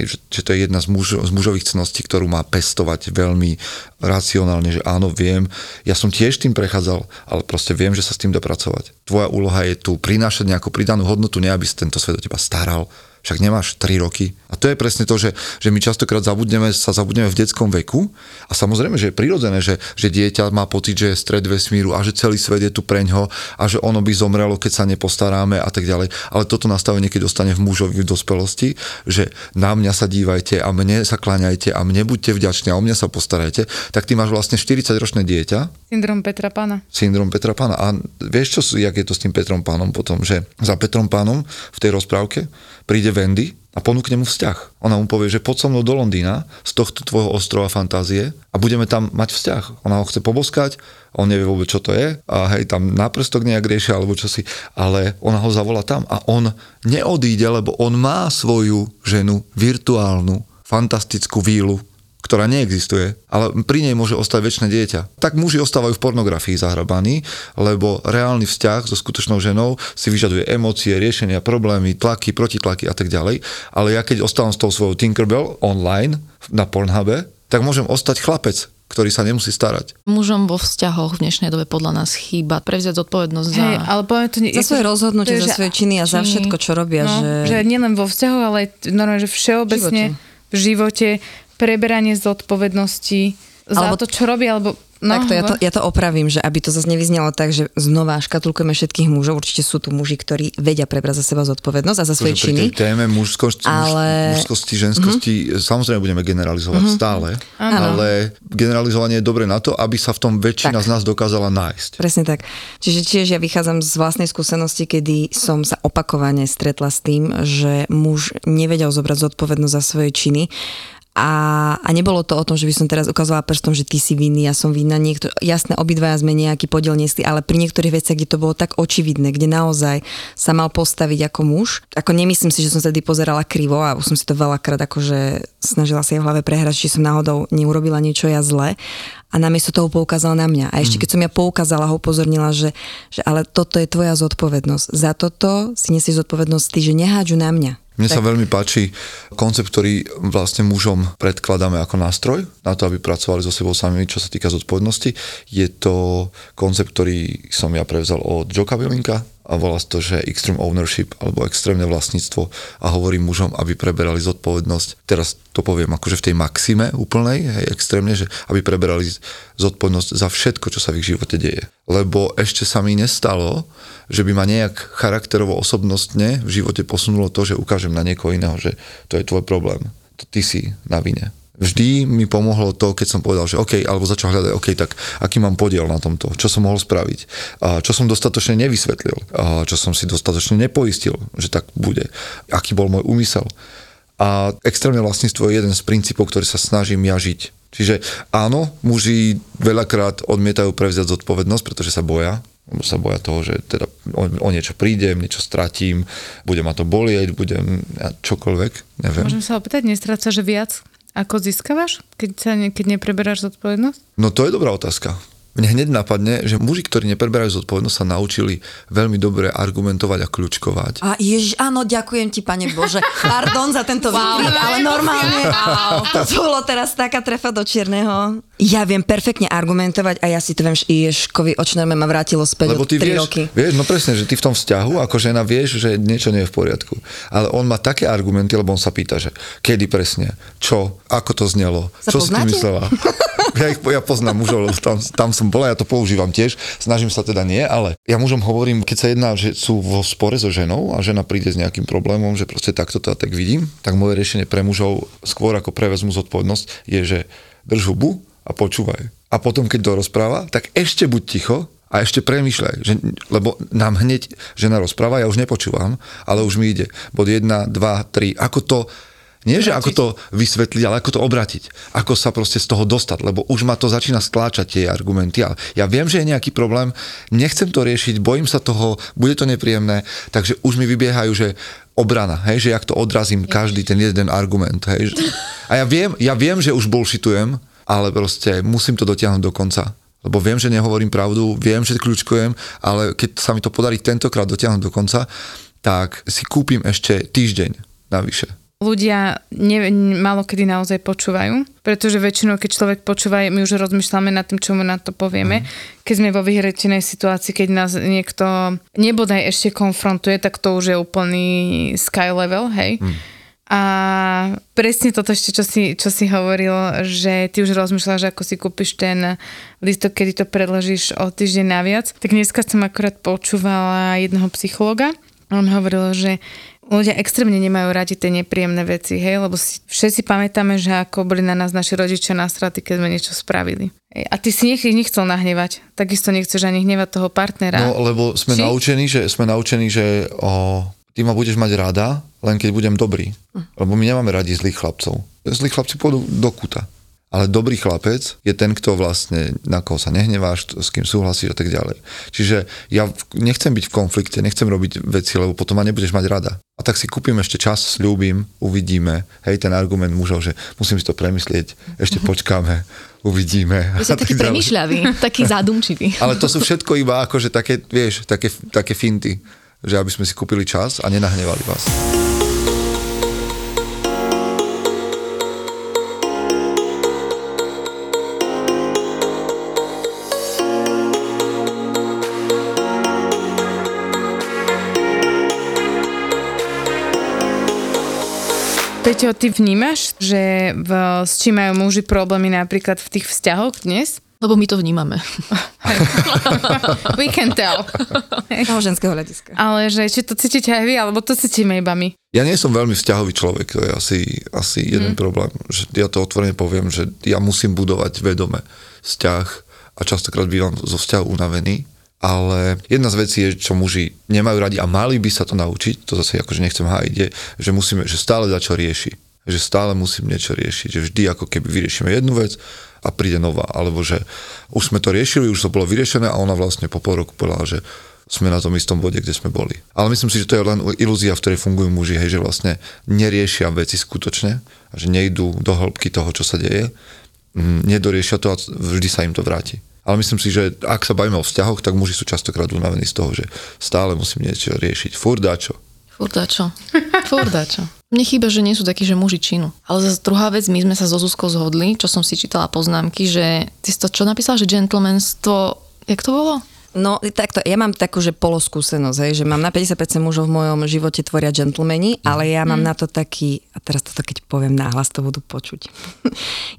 že, že to je jedna z, muž, z mužových cností, ktorú má pestovať veľmi racionálne, že áno, viem, ja som tiež tým prechádzal, ale proste viem, že sa s tým dá pracovať. Tvoja úloha je tu prinášať nejakú pridanú hodnotu, ne aby si tento svet o teba staral. Však nemáš tri roky. A to je presne to, že, že my častokrát zabudneme, sa zabudneme v detskom veku a samozrejme, že je prirodzené, že, že dieťa má pocit, že je stred vesmíru a že celý svet je tu preňho a že ono by zomrelo, keď sa nepostaráme a tak ďalej. Ale toto nastavenie, keď dostane v mužovi v dospelosti, že na mňa sa dívajte a mne sa kláňajte a mne buďte vďační a o mňa sa postarajte, tak ty máš vlastne štyridsaťročné dieťa. Syndrom Petra Pána. Syndrom Petra Pána. A vieš, čo, jak je to s tým Petrom Pánom potom, že za Petrom Pánom v tej rozprávke príde Wendy a ponúkne mu vzťah. Ona mu povie, že poď so mnou do Londýna z tohto tvojho ostrova fantázie a budeme tam mať vzťah. Ona ho chce poboskať, on nevie vôbec, čo to je a hej, tam náprstok nejak riešia alebo čo si, ale ona ho zavolá tam a on neodíde, lebo on má svoju ženu virtuálnu, fantastickú vílu, ktorá neexistuje, ale pri nej môže ostať večné dieťa. Tak muži ostávajú v pornografii zahrabaní, lebo reálny vzťah so skutočnou ženou si vyžaduje emócie, riešenia, problémy, tlaky, protitlaky a tak ďalej. Ale ja keď ostávam s tou svojou Tinkerbell online na Pornhube, tak môžem ostať chlapec, ktorý sa nemusí starať. Mužom vo vzťahoch v dnešnej dobe podľa nás chýba prevziať zodpovednosť za, hey, ale to nie, za svoje rozhodnutie, to je, za svoje činy a činy. Za všetko, čo robia. No, že... že nielen vo vzťahoch, ale normálne, že všeobecne v živote, v živote preberanie zodpovednosti za to, čo robí, alebo... No, takto, ja to, ja to opravím, že aby to zase nevyznelo tak, že znova škatulkujeme všetkých mužov, určite sú tu muži, ktorí vedia prebrať za seba zodpovednosť a za svoje Protože činy. Pri tej téme mužskosti, ale... mužskosti ženskosti, mm-hmm. samozrejme budeme generalizovať mm-hmm. stále, ano. Ale generalizovanie je dobre na to, aby sa v tom väčšina tak. z nás dokázala nájsť. Presne tak. Čiže tiež ja vychádzam z vlastnej skúsenosti, kedy som sa opakovane stretla s tým, že muž nevedel zobrať zodpovednosť za svoje činy. A, a nebolo to o tom, že by som teraz ukázala prstom, že ty si vinný, ja som vinná. Niekto, jasné, obidvaja sme nejaký podiel nesli, ale pri niektorých veciach, kde to bolo tak očividné, kde naozaj sa mal postaviť ako muž. Ako nemyslím si, že som vtedy pozerala krivo a už som si to veľakrát akože snažila sa jej v hlave prehrať, či som náhodou neurobila niečo ja zle. A namiesto toho poukázal na mňa. A ešte keď som ja poukázala, ho upozornila, že, že ale toto je tvoja zodpovednosť. Za toto si nesieš zodpovednosť ty, že nehádžu na mňa. Mne tak. sa veľmi páči koncept, ktorý vlastne mužom predkladáme ako nástroj na to, aby pracovali so sebou sami, čo sa týka zodpovednosti. Je to koncept, ktorý som ja prevzal od Joka Belinka a volá to, že extreme ownership alebo extrémne vlastníctvo a hovorí mužom, aby preberali zodpovednosť. Teraz to poviem akože v tej maxime úplnej, hej, extrémne, že aby preberali zodpovednosť za všetko, čo sa v ich živote deje. Lebo ešte sa mi nestalo, že by ma nejak charakterovo osobnostne v živote posunulo to, že ukážem na niekoho iného, že to je tvoj problém. To ty si na vine. Vždy mi pomohlo to, keď som povedal, že OK, alebo začal hľadať, OK, tak aký mám podiel na tomto, čo som mohol spraviť, čo som dostatočne nevysvetlil, čo som si dostatočne nepoistil, že tak bude, aký bol môj úmysel. A extrémne vlastníctvo je jeden z princípov, ktorý sa snažím ja žiť. Čiže áno, muži veľakrát odmietajú prevziať zodpovednosť, pretože sa boja. sa boja toho, že teda o niečo prídem, niečo stratím, bude ma to bolieť, budem ja čokoľvek, neviem. Môžem sa opýtať, nestrácaš viac, ako získavaš, keď sa ne, keď nepreberáš zodpovednosť? No to je dobrá otázka. Mne hneď napadne, že muži, ktorí nepreberajú zodpovednosť, sa naučili veľmi dobre argumentovať a kľučkovať. A ježiš, áno, ďakujem ti, pane Bože. Pardon za tento wow, výkrik, ale normálne. Wow. To bolo teraz taká trefa do čierneho. Ja viem perfektne argumentovať a ja si to viem, že Ježkovi očnerme ma vrátilo späť od tri roky. Vieš, no presne, že ty v tom vzťahu, ako žena vieš, že niečo nie je v poriadku. Ale on má také argumenty, lebo on sa pýta, že kedy presne, čo, ako to znelo, sa čo poznáte? Si ty myslela. Ja, ich, ja poznám mužov, tam, tam som bola, ja to používam tiež, snažím sa teda nie, ale ja mužom hovorím, keď sa jedná, že sú vo spore so ženou a žena príde s nejakým problémom, že proste takto to ja tak vidím, tak moje riešenie pre mužov, skôr ako prevezmu zodpovednosť, je, že drž hubu a počúvaj. A potom, keď dorozpráva, tak ešte buď ticho a ešte premýšľaj, že, lebo nám hneď žena rozpráva, ja už nepočúvam, ale už mi ide. Bod jedna, dva, tri, ako to Nie, že ako to vysvetliť, ale ako to obratiť. Ako sa proste z toho dostať, lebo už ma to začína stláčať tie argumenty. Ale ja viem, že je nejaký problém, nechcem to riešiť, bojím sa toho, bude to nepríjemné, takže už mi vybiehajú, že obrana, hej, že jak to odrazím každý ten jeden argument. Hej. A ja viem, ja viem, že už bullshitujem, ale proste musím to dotiahnuť do konca. Lebo viem, že nehovorím pravdu, viem, že kľúčkujem, ale keď sa mi to podarí tentokrát dotiahnuť do konca, tak si kúpim ešte týždeň navyše. Ľudia ne, málo kedy naozaj počúvajú, pretože väčšinou, keď človek počúva, my už rozmýšľame nad tým, čo mu na to povieme. Mm. Keď sme vo vyhretenej situácii, keď nás niekto nebodaj ešte konfrontuje, tak to už je úplný sky level, hej. Mm. A presne toto ešte, čo si, čo si hovoril, že ty už rozmýšľaš, ako si kúpiš ten lístok, kedy to predložíš o týždeň naviac. Tak dneska som akorát počúvala jedného psychologa. On hovoril, že ľudia extrémne nemajú radi tie nepríjemné veci, hej, lebo si, všetci pamätáme, že ako boli na nás naši rodičia nasratí, keď sme niečo spravili. Hej, a ty si nech, nechcel nahnevať, takisto nechceš ani hnevať toho partnera. No, lebo sme Či? naučení, že, sme naučení, že o, ty ma budeš mať rada, len keď budem dobrý. Hm. Lebo my nemáme radi zlých chlapcov. Zlí chlapci pôjdu do kuta. Ale dobrý chlapec je ten, kto vlastne, na koho sa nehneváš, s kým súhlasíš a tak ďalej. Čiže ja nechcem byť v konflikte, nechcem robiť veci, lebo potom ma nebudeš mať rada. A tak si kúpim ešte čas, sľúbim, uvidíme. Hej, ten argument mužov, že musím si to premyslieť, ešte počkáme, uvidíme. Vy ste taký tak premyšľavý, taký zádumčivý. Ale to sú všetko iba akože také, vieš, také, také finty, že aby sme si kúpili čas a nenahnevali vás. Peťo, ty vnímaš, že v, s čím majú muži problémy napríklad v tých vzťahoch dnes? Lebo my to vnímame. We can tell. Toho ženského hľadiska. Ale že či to cítite aj vy, alebo to cítime iba my? Ja nie som veľmi vzťahový človek, to je asi, asi hmm. jeden problém. Že ja to otvorene poviem, že ja musím budovať vedome vzťah a častokrát bývam zo vzťahu unavený. Ale jedna z vecí je, čo muži nemajú radi a mali by sa to naučiť, to zase akože nechcem hájiť, je, že musíme, že stále dačo rieši, že stále musím niečo riešiť, že vždy ako keby vyriešime jednu vec a príde nová, alebo že už sme to riešili, už to bolo vyriešené a ona vlastne po pol roku povedala, že sme na tom istom bode, kde sme boli. Ale myslím si, že to je len ilúzia, v ktorej fungujú muži, hej, že vlastne neriešia veci skutočne, že nejdú do hĺbky toho, čo sa deje, nedoriešia to a vždy sa im to vráti. Ale myslím si, že ak sa bavíme o vzťahoch, tak muži sú častokrát unavení z toho, že stále musím niečo riešiť. Furdačo. Furdačo. Furdačo. Mne chýba, že nie sú takí, že muži činu. Ale zase druhá vec, my sme sa so Zuzkou zhodli, čo som si čítala poznámky, že ty si to čo napísala, že gentlemanstvo, jak to bolo? No takto, ja mám takú, že poloskúsenosť, hej, že mám na päťdesiat percent mužov v mojom živote tvoria gentlemani, ale ja mám mm. na to taký, a teraz toto keď poviem nahlas, to budú počuť.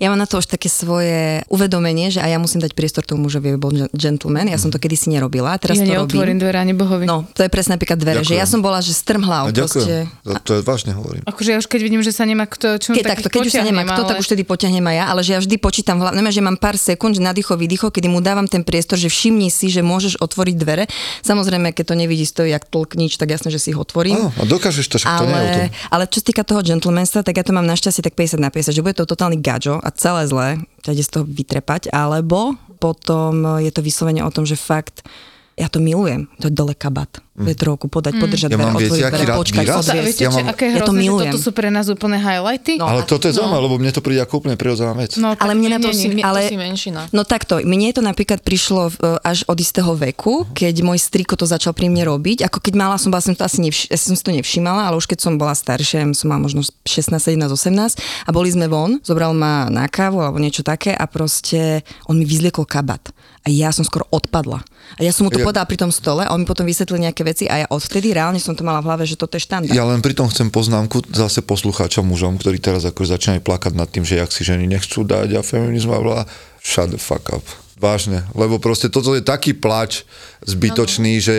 Ja mám na to už také svoje uvedomenie, že aj ja musím dať priestor tomu mužovi, aby bol gentleman, ja som to kedysi nerobila, teraz ja to robím. Ja neotvorím dvere ani bohovi. No, to je presne napríklad dvere, ďakujem. Že ja som bola, že strmhlá. No, ďakujem, proste, to je vážne hovorím. Akože ja už keď vidím, že sa nemá kto, čo keď takto, keď už sa nemá kto, ale... tak už tedy potiahnem aj ja, ale že ja vždy počítam v hlave, no, že mám pár sekúnd nadýcho, výdycho, kedy mu dávam ten priestor, že všimni si, že môžeš otvoriť dvere. Samozrejme, keď to nevidíš, to je jak tlk nič, tak jasne, že si ho otvorím. Áno, a dokážeš to, však to nie je o tom. Ale čo sa týka toho gentlemanstva, tak ja to mám našťastie tak päťdesiat na päťdesiat, že bude to totálny gačo a celé zlé, ťa ide z toho vytrepať, alebo potom je to vyslovene o tom, že fakt ja to milujem, to je dole kabat. Vetrovku podať, mm. podržať, ja dvere, otvoriť dvere, počkať, odviesť. Ja mám... aké hrozné, ja to milujem. Toto sú pre nás úplne highlighty. No, ale toto je zaujímavé, no. Lebo mne to príde ako úplne prirodzená vec. No, ale mne na to, si, ale... to si menšina. No takto, mne to napríklad prišlo až od istého veku, keď môj striko to začal pri mne robiť. Ako keď mala som, bola, som to asi nevš... ja som si to nevšimala, ale už keď som bola staršia, som mala možno šestnásť, sedemnásť, osemnásť a boli sme von, zobral ma na kávu alebo niečo také a proste on mi vyzliekol kabát. A ja som skoro odpadla. A ja som mu to ja... podala pri tom stole a on mi potom vysvetlil nejaké veci a ja odtedy reálne som to mala v hlave, že toto je štandard. Ja len pri tom chcem poznámku zase poslucháča mužom, ktorí teraz ako začínajú plakať nad tým, že jak si ženy nechcú dať a feminizm a vlá. Shut the fuck up. Vážne, lebo proste toto je taký plač zbytočný, no. Že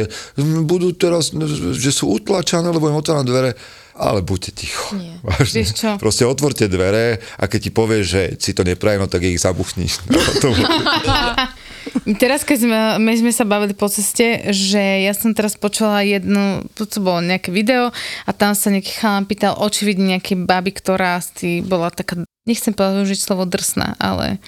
budú teraz, že sú utlačané, lebo im otváram dvere, ale buďte ticho. Nie. Vážne. Proste otvorte dvere a keď ti povieš, že si to nepraje, no tak ich zabuchni. No, to Teraz, keď sme, my sme sa bavili po ceste, že ja som teraz počula jednu, to bolo nejaké video a tam sa nejaký chalán pýtal očividne nejakej baby, ktorá si bola taká, nechcem použiť slovo drsná, ale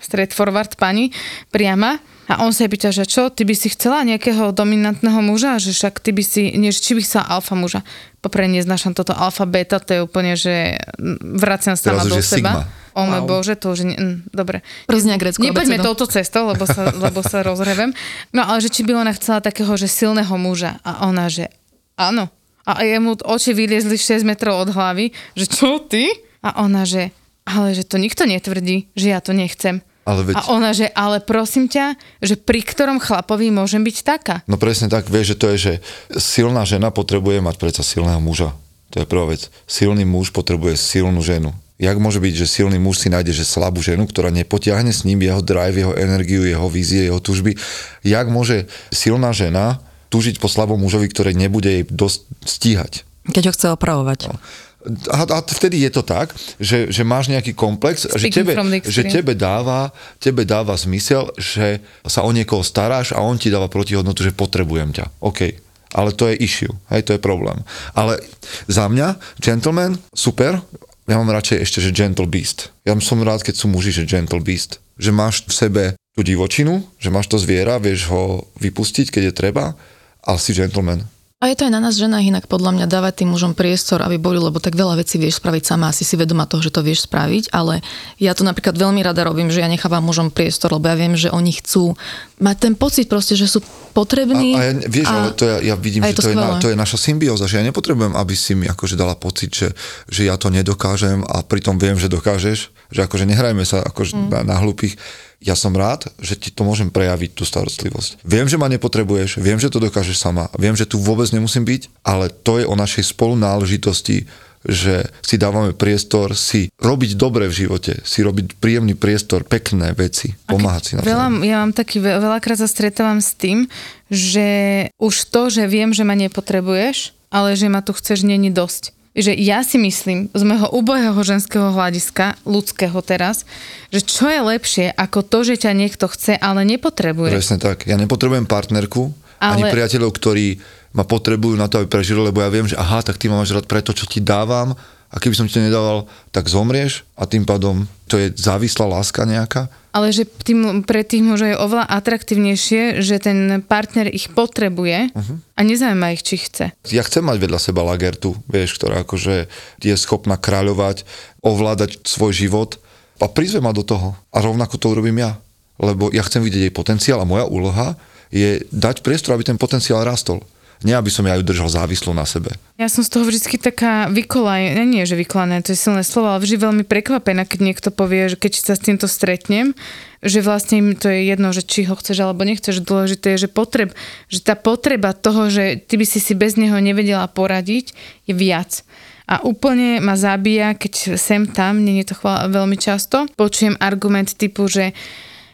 straightforward pani, priama. A on sa jej pýta, že čo, ty by si chcela nejakého dominantného muža? Že však ty by si, než či by chcela alfa muža? Poprvé neznášam toto alfa, beta, to je úplne, že vraciam sama do seba. O môj wow. Bože, to už nie... Mm, dobre. Nepoďme touto cestou, lebo sa, lebo sa rozhrevem. No ale že či by ona chcela takého, že silného muža. A ona, že áno. A jemu oči vyliezli šesť metrov od hlavy, že čo ty? A ona, že ale že to nikto netvrdí, že ja to nechcem. Ale veď... A ona, že ale prosím ťa, že pri ktorom chlapovi môžem byť taká? No presne tak, vieš, že to je, že silná žena potrebuje mať predsa silného muža. To je prvá vec. Silný muž potrebuje silnú ženu. Jak môže byť, že silný muž si nájde, že slabú ženu, ktorá nepotiahne s ním jeho drive, jeho energiu, jeho vízie, jeho túžby. Jak môže silná žena túžiť po slabom mužovi, ktorý nebude jej dosť stíhať? Keď ho chce opravovať. No. A, a vtedy je to tak, že, že máš nejaký komplex, že tebe, že tebe dáva, tebe dáva zmysel, že sa o niekoho staráš a on ti dáva protihodnotu, že potrebujem ťa. OK. Ale to je issue. Hej, to je problém. Ale za mňa, gentleman, super. Ja mám radšej ešte, že gentle beast. Ja som rád, keď sú muži, že gentle beast. Že máš v sebe tú divočinu, že máš to zviera, vieš ho vypustiť, keď je treba, ale si gentleman. A je to aj na nás ženách inak, podľa mňa, dávať tým mužom priestor, aby boli, lebo tak veľa vecí vieš spraviť sama, asi si vedomá toho, že to vieš spraviť, ale ja to napríklad veľmi rada robím, že ja nechávam mužom priestor, lebo ja viem, že oni chcú mať ten pocit proste, že sú potrební. A, a ja, vieš, a, ale to ja, ja vidím, že to, to, je na, to je naša symbióza, že ja nepotrebujem, aby si mi akože dala pocit, že, že ja to nedokážem a pritom viem, že dokážeš, že akože nehrajme sa akože mm. na, na hlúpych. Ja som rád, že ti to môžem prejaviť, tú starostlivosť. Viem, že ma nepotrebuješ, viem, že to dokážeš sama, viem, že tu vôbec nemusím byť, ale to je o našej spolunáležitosti, že si dávame priestor si robiť dobre v živote, si robiť príjemný priestor, pekné veci, pomáhať si na sebe. Ja mám taký, veľakrát sa stretávam s tým, že už to, že viem, že ma nepotrebuješ, ale že ma tu chceš, není dosť. Že ja si myslím, z môjho úbohého ženského hľadiska, ľudského teraz, že čo je lepšie ako to, že ťa niekto chce, ale nepotrebuje. Presne tak. Ja nepotrebujem partnerku, ale... ani priateľov, ktorí ma potrebujú na to, aby prežili, lebo ja viem, že aha, tak ty ma máš rád pre to, čo ti dávam, a keby som ti to nedával, tak zomrieš a tým pádom to je závislá láska nejaká. Ale že tým, pre tých mužov je oveľa atraktívnejšie, že ten partner ich potrebuje uh-huh. a nezaujíma ich, či chce. Ja chcem mať vedľa seba lagertu, vieš, ktorá akože je schopná kráľovať, ovládať svoj život a prizve ma do toho. A rovnako to urobím ja, lebo ja chcem vidieť jej potenciál a moja úloha je dať priestor, aby ten potenciál rastol. Nie, aby som ja ju držal závislú na sebe. Ja som z toho vždycky taká vykolaj, nie že vykolaná, to je silné slovo, ale vždy veľmi prekvapená, keď niekto povie, že keď sa s týmto stretnem, že vlastne im to je jedno, že či ho chceš alebo nechceš, dôležité je, že potreb, že tá potreba toho, že ty by si si bez neho nevedela poradiť, je viac. A úplne ma zabíja, keď sem tam, nie je to chvála, veľmi často, počujem argument typu, že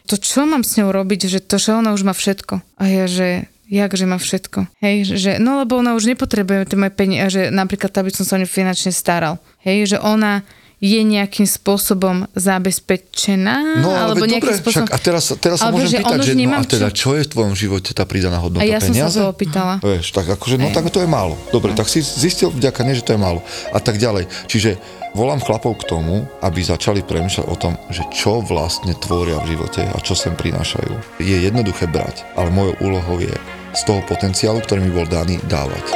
to čo mám s ňou robiť, že to, že ona už má všetko. A ja, že... Jakže má všetko. Hej, že no lebo ona už nepotrebuje tie moje peniaze, napríklad tá, aby som sa o ňu finančne staral. Hej, že ona je nejakým spôsobom zabezpečená, no, ale alebo nejakým dobre, spôsobom... Však, a teraz, teraz sa môžem že pýtať, že no, a teda čo je v tvojom živote tá pridaná hodnota peniaze? A ja peniaze? Som sa to opýtala. Vieš, tak akože, no tak to je málo. Dobre, tak si zistil vďaka nej, že to je málo. A tak ďalej. Čiže volám chlapov k tomu, aby začali premýšľať o tom, že čo vlastne tvoria v živote a čo sem prinášajú. Je jednoduché brať, ale mojou úlohou je z toho potenciálu, ktorý mi bol daný, dávať.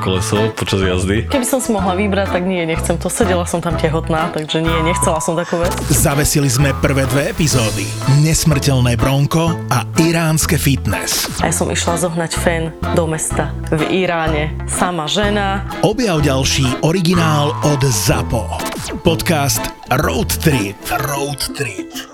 koleso počas jazdy. Keby som si mohla vybrať, tak nie, nechcem to. Sedela som tam tehotná, takže nie, nechcela som takú vec. Zavesili sme prvé dve epizódy. Nesmrteľné bronko a iránske fitness. A ja som išla zohnať fén do mesta v Iráne. Sama žena. Objav ďalší originál od ZAPO. Podcast Road Trip. Road Trip.